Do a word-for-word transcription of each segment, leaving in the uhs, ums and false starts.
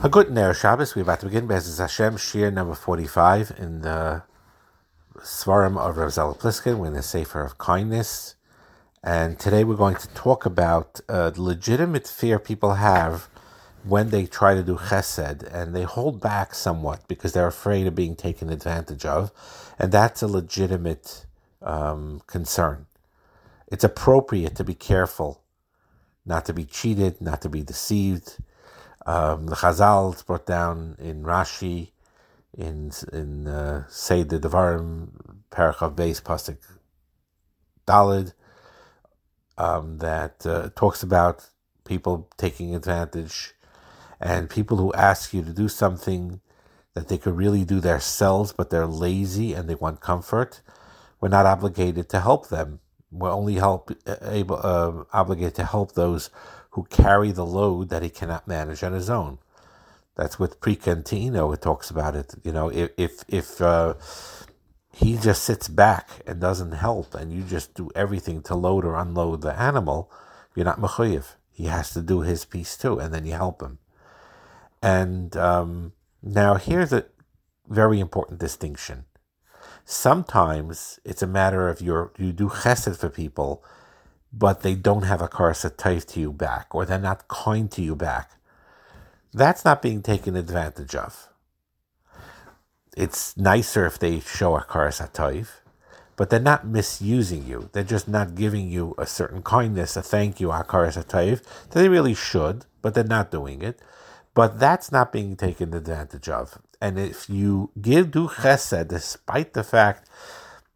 A good Nair Shabbos. We're about to begin Be'ezus Hashem, Shir number forty-five in the Svarim of Reb Zalopliskin. We're in the Sefer of Kindness. And today we're going to talk about uh, the legitimate fear people have when they try to do chesed. And they hold back somewhat because they're afraid of being taken advantage of. And that's a legitimate um, concern. It's appropriate to be careful, not to be cheated, not to be deceived. Um, the Chazal is brought down in Rashi, in in Sefer Devarim Perachah Beis Pasik Dalid, um, that uh, talks about people taking advantage and people who ask you to do something that they could really do themselves, but they're lazy and they want comfort. We're not obligated to help them. We're only help able uh, obligated to help those who carry the load that he cannot manage on his own. That's with Pri Chanino. It talks about it. You know, if if, if uh, he just sits back and doesn't help, and you just do everything to load or unload the animal, you're not mechuyev. He has to do his piece too, and then you help him. And um, now here's a very important distinction. Sometimes it's a matter of your you do chesed for people, but they don't have a karsa taif to you back, or they're not kind to you back. That's not being taken advantage of. It's nicer if they show a karsa taif, but they're not misusing you. They're just not giving you a certain kindness, a thank you, a karsa taif, that they really should, but they're not doing it. But that's not being taken advantage of. And if you give do chesed, despite the fact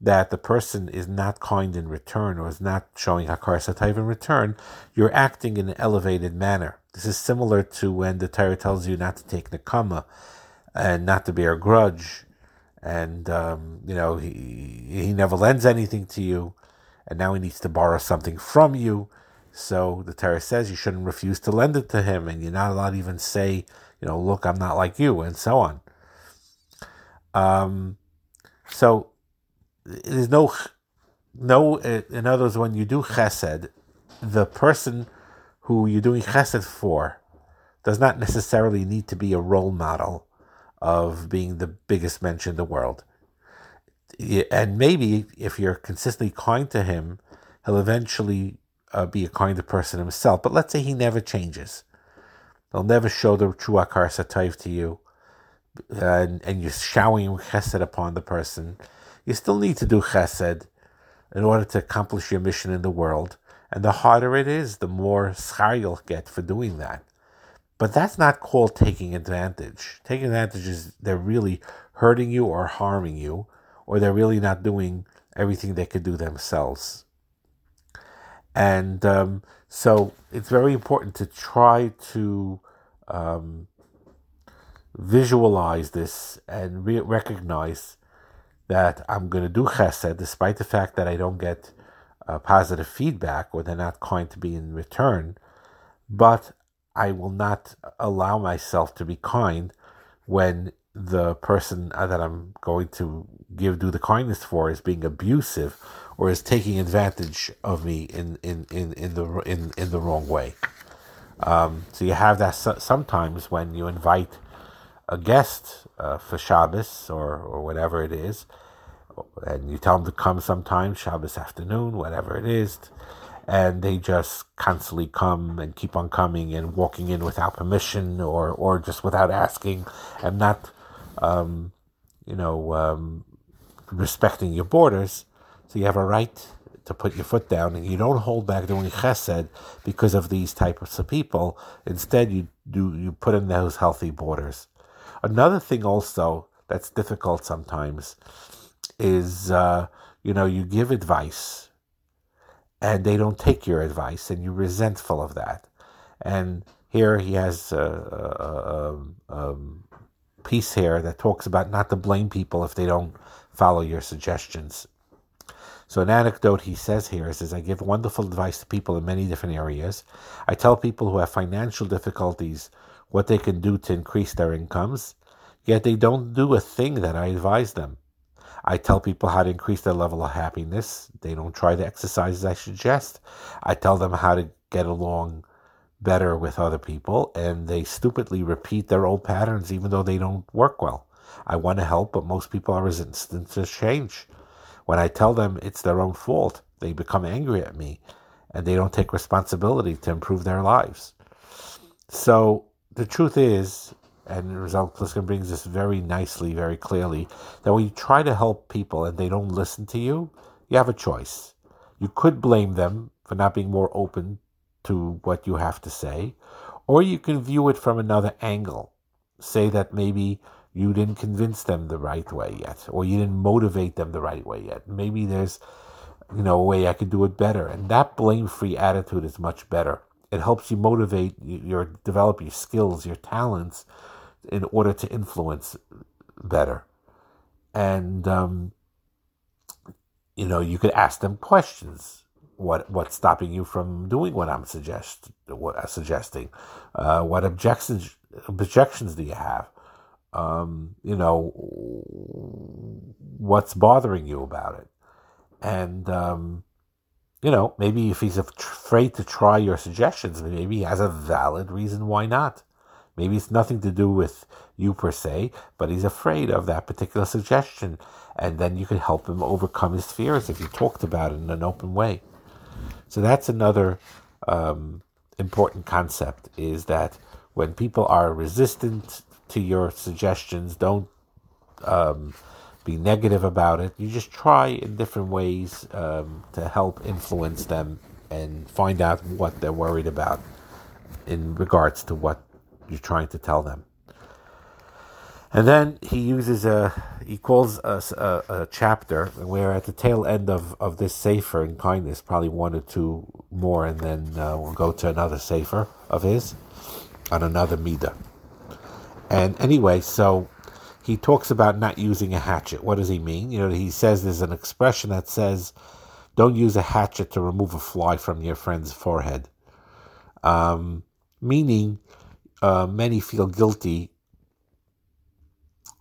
that the person is not kind in return or is not showing hakar satayv in return, you're acting in an elevated manner. This is similar to when the Torah tells you not to take nekama and not to bear a grudge, and um, you know he he never lends anything to you, and now he needs to borrow something from you. So the Torah says you shouldn't refuse to lend it to him, and you're not allowed to even say, you know, look, I'm not like you, and so on. Um, so. There's no, no. In other words, when you do chesed, the person who you're doing chesed for does not necessarily need to be a role model of being the biggest mensch in the world. And maybe if you're consistently kind to him, he'll eventually uh, be a kinder person himself. But let's say he never changes. He'll never show the true akar satayv to you, and, and you're showering chesed upon the person. You still need to do chesed in order to accomplish your mission in the world. And the harder it is, the more schar you'll get for doing that. But that's not called taking advantage. Taking advantage is they're really hurting you or harming you, or they're really not doing everything they could do themselves. And um, so it's very important to try to um, visualize this and re- recognize that I'm going to do chesed despite the fact that I don't get uh, positive feedback or they're not going to be in return, but I will not allow myself to be kind when the person that I'm going to give do the kindness for is being abusive or is taking advantage of me in in, in, in the in, in the wrong way. Um, so you have that so- sometimes when you invite a guest uh, for Shabbos or, or whatever it is, and you tell them to come sometime, Shabbos afternoon, whatever it is, and they just constantly come and keep on coming and walking in without permission or, or just without asking and not, um, you know, um, respecting your borders. So you have a right to put your foot down, and you don't hold back doing chesed because of these types of people. Instead, you do you put in those healthy borders. Another thing also that's difficult sometimes is, uh, you know, you give advice and they don't take your advice and you're resentful of that. And here he has a, a, a, a piece here that talks about not to blame people if they don't follow your suggestions. So an anecdote he says here is, is I give wonderful advice to people in many different areas. I tell people who have financial difficulties what they can do to increase their incomes, yet they don't do a thing that I advise them. I tell people how to increase their level of happiness. They don't try the exercises I suggest. I tell them how to get along better with other people, and they stupidly repeat their old patterns even though they don't work well. I want to help, but most people are resistant to change. When I tell them it's their own fault, they become angry at me, and they don't take responsibility to improve their lives. So the truth is, and Reb Zalopliskin brings this very nicely, very clearly, that when you try to help people and they don't listen to you, you have a choice. You could blame them for not being more open to what you have to say, or you can view it from another angle. Say that maybe you didn't convince them the right way yet, or you didn't motivate them the right way yet. Maybe there's, you know, a way I could do it better. And that blame-free attitude is much better. It helps you motivate, your develop your skills, your talents, in order to influence better. And, um, you know, you could ask them questions. What what's stopping you from doing what I'm suggest what I'm suggesting? Uh, what objections objections do you have? Um, you know, what's bothering you about it? And, um, you know, maybe if he's afraid to try your suggestions, maybe he has a valid reason why not. Maybe it's nothing to do with you per se, but he's afraid of that particular suggestion. And then you can help him overcome his fears if you talked about it in an open way. So that's another um, important concept, is that when people are resistant to your suggestions, don't um, be negative about it. You just try in different ways um, to help influence them and find out what they're worried about in regards to what you're trying to tell them. And then he uses a, he calls us a, a chapter, and we're at the tail end of, of this Sefer in kindness, probably one or two more, and then uh, we'll go to another Sefer of his on another Midah. And anyway, so he talks about not using a hatchet. What does he mean? You know, he says there's an expression that says, don't use a hatchet to remove a fly from your friend's forehead. Um, meaning, uh, many feel guilty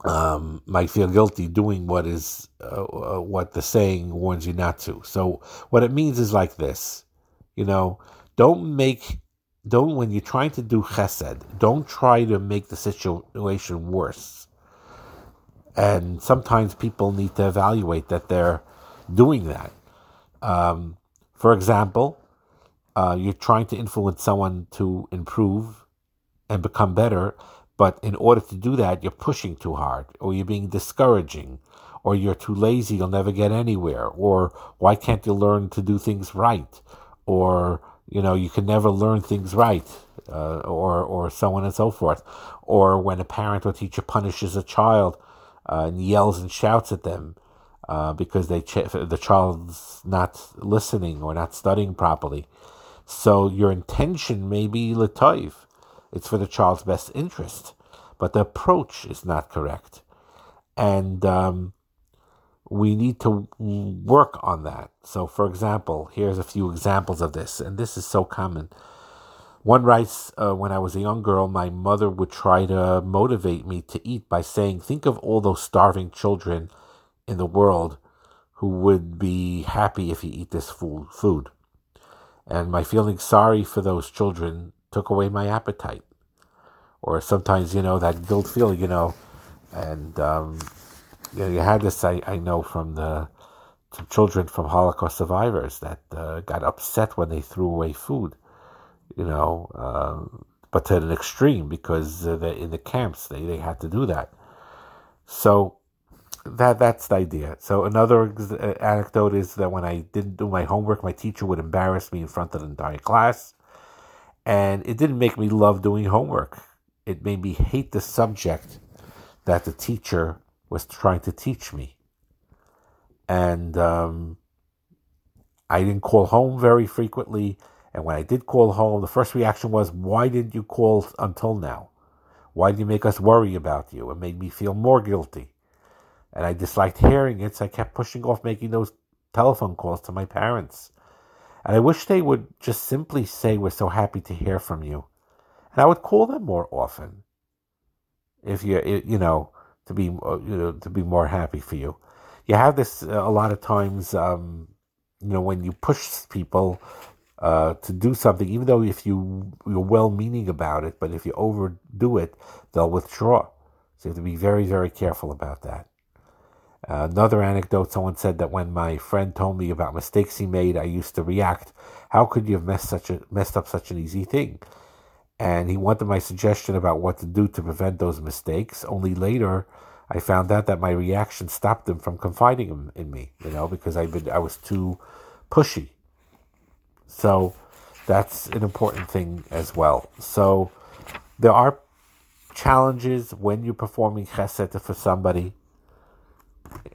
Um, might feel guilty doing what is uh, what the saying warns you not to. So what it means is like this, you know, don't make, don't when you're trying to do chesed, don't try to make the situation worse. And sometimes people need to evaluate that they're doing that. Um, for example, uh, you're trying to influence someone to improve and become better. But in order to do that, you're pushing too hard, or you're being discouraging, or you're too lazy, you'll never get anywhere, or why can't you learn to do things right? Or, you know, you can never learn things right, uh, or, or so on and so forth. Or when a parent or teacher punishes a child uh, and yells and shouts at them uh, because they ch- the child's not listening or not studying properly. So your intention may be l'toiv. It's for the child's best interest, but the approach is not correct. And um, we need to work on that. So, for example, here's a few examples of this, and this is so common. One writes, uh, when I was a young girl, my mother would try to motivate me to eat by saying, think of all those starving children in the world who would be happy if you eat this food. And my feeling sorry for those children took away my appetite. Or sometimes, you know, that guilt feeling, you know, and um, you know, you had this, I, I know, from the from children from Holocaust survivors that uh, got upset when they threw away food, you know, uh, but to an extreme, because uh, in the camps, they, they had to do that. So that that's the idea. So another anecdote is that when I didn't do my homework, my teacher would embarrass me in front of the entire class. And it didn't make me love doing homework. It made me hate the subject that the teacher was trying to teach me. And um, I didn't call home very frequently. And when I did call home, the first reaction was, why didn't you call until now? Why did you make us worry about you? It made me feel more guilty. And I disliked hearing it, so I kept pushing off making those telephone calls to my parents. And I wish they would just simply say, we're so happy to hear from you. And I would call them more often, if you, you know, to be, you know, to be more happy for you. You have this uh, a lot of times, um, you know, when you push people uh, to do something, even though if you, you're well-meaning about it, but if you overdo it, they'll withdraw. So you have to be very, very careful about that. Uh, another anecdote, someone said that when my friend told me about mistakes he made, I used to react, how could you have messed such a, messed up such an easy thing? And he wanted my suggestion about what to do to prevent those mistakes. Only later, I found out that my reaction stopped him from confiding in me, you know, because I've been, I was too pushy. So that's an important thing as well. So there are challenges when you're performing chesed for somebody.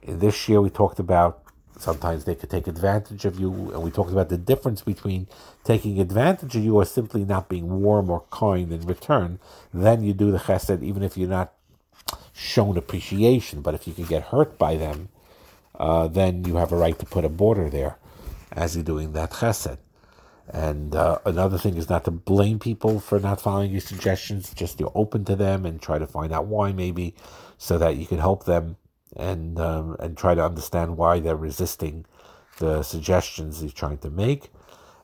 This year we talked about sometimes they could take advantage of you, and we talked about the difference between taking advantage of you or simply not being warm or kind in return. Then you do the chesed even if you're not shown appreciation, but if you can get hurt by them, uh, then you have a right to put a border there as you're doing that chesed. And uh, another thing is not to blame people for not following your suggestions, just you're open to them and try to find out why maybe, so that you can help them and um, and try to understand why they're resisting the suggestions you're trying to make.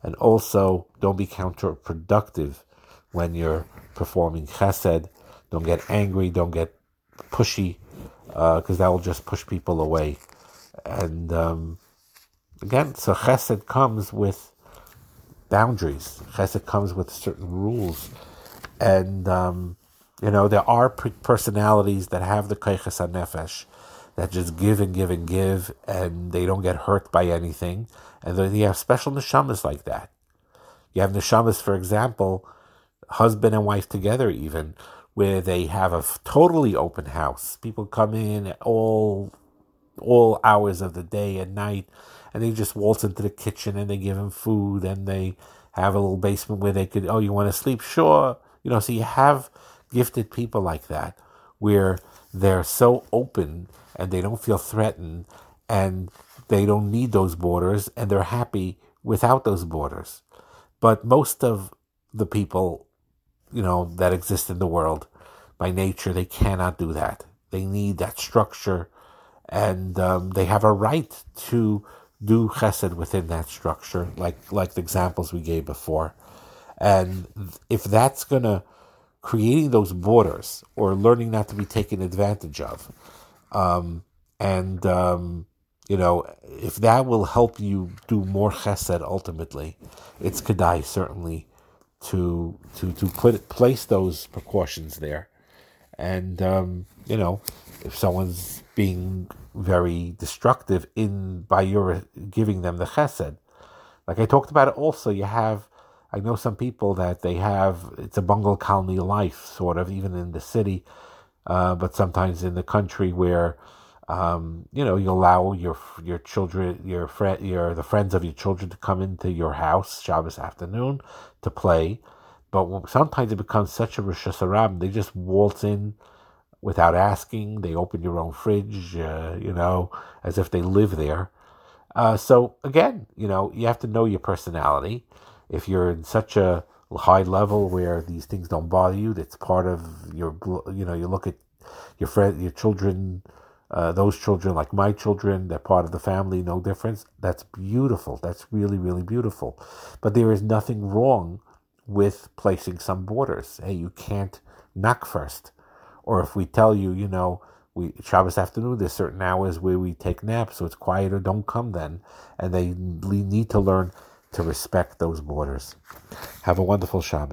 And also, don't be counterproductive when you're performing chesed. Don't get angry, don't get pushy, because uh, that will just push people away. And um, again, so chesed comes with boundaries. Chesed comes with certain rules. And, um, you know, there are personalities that have the koyches hanefesh, that just give and give and give, and they don't get hurt by anything. And then you have special neshamas like that. You have neshamas, for example, husband and wife together even, where they have a totally open house. People come in at all, all hours of the day and night, and they just waltz into the kitchen, and they give them food, and they have a little basement where they could, oh, you want to sleep? Sure. You know, so you have gifted people like that, where they're so open and they don't feel threatened, and they don't need those borders, and they're happy without those borders. But most of the people, you know, that exist in the world, by nature, they cannot do that. They need that structure, and um, they have a right to do chesed within that structure, like, like the examples we gave before. And if that's going to, creating those borders, or learning not to be taken advantage of, Um, and, um, you know, if that will help you do more chesed ultimately, it's kedai certainly to, to, to put, place those precautions there. And, um, you know, if someone's being very destructive in, by your giving them the chesed, like I talked about it also, you have, I know some people that they have, it's a bungalow colony life sort of, even in the city, Uh, but sometimes in the country where, um, you know, you allow your your children, your friend, your the friends of your children to come into your house Shabbos afternoon to play, but sometimes it becomes such a Rosh Hashanah, they just waltz in without asking. They open your own fridge, uh, you know, as if they live there. Uh, so again, you know, you have to know your personality. If you're in such a high level where these things don't bother you, that's part of your, you know, you look at your friend, your children, uh, those children, like my children, they're part of the family, no difference. That's beautiful. That's really, really beautiful. But there is nothing wrong with placing some borders. Hey, you can't knock first. Or if we tell you, you know, we Shabbos afternoon, there's certain hours where we take naps, so it's quieter, don't come then. And they need to learn to respect those borders. Have a wonderful Shabbos.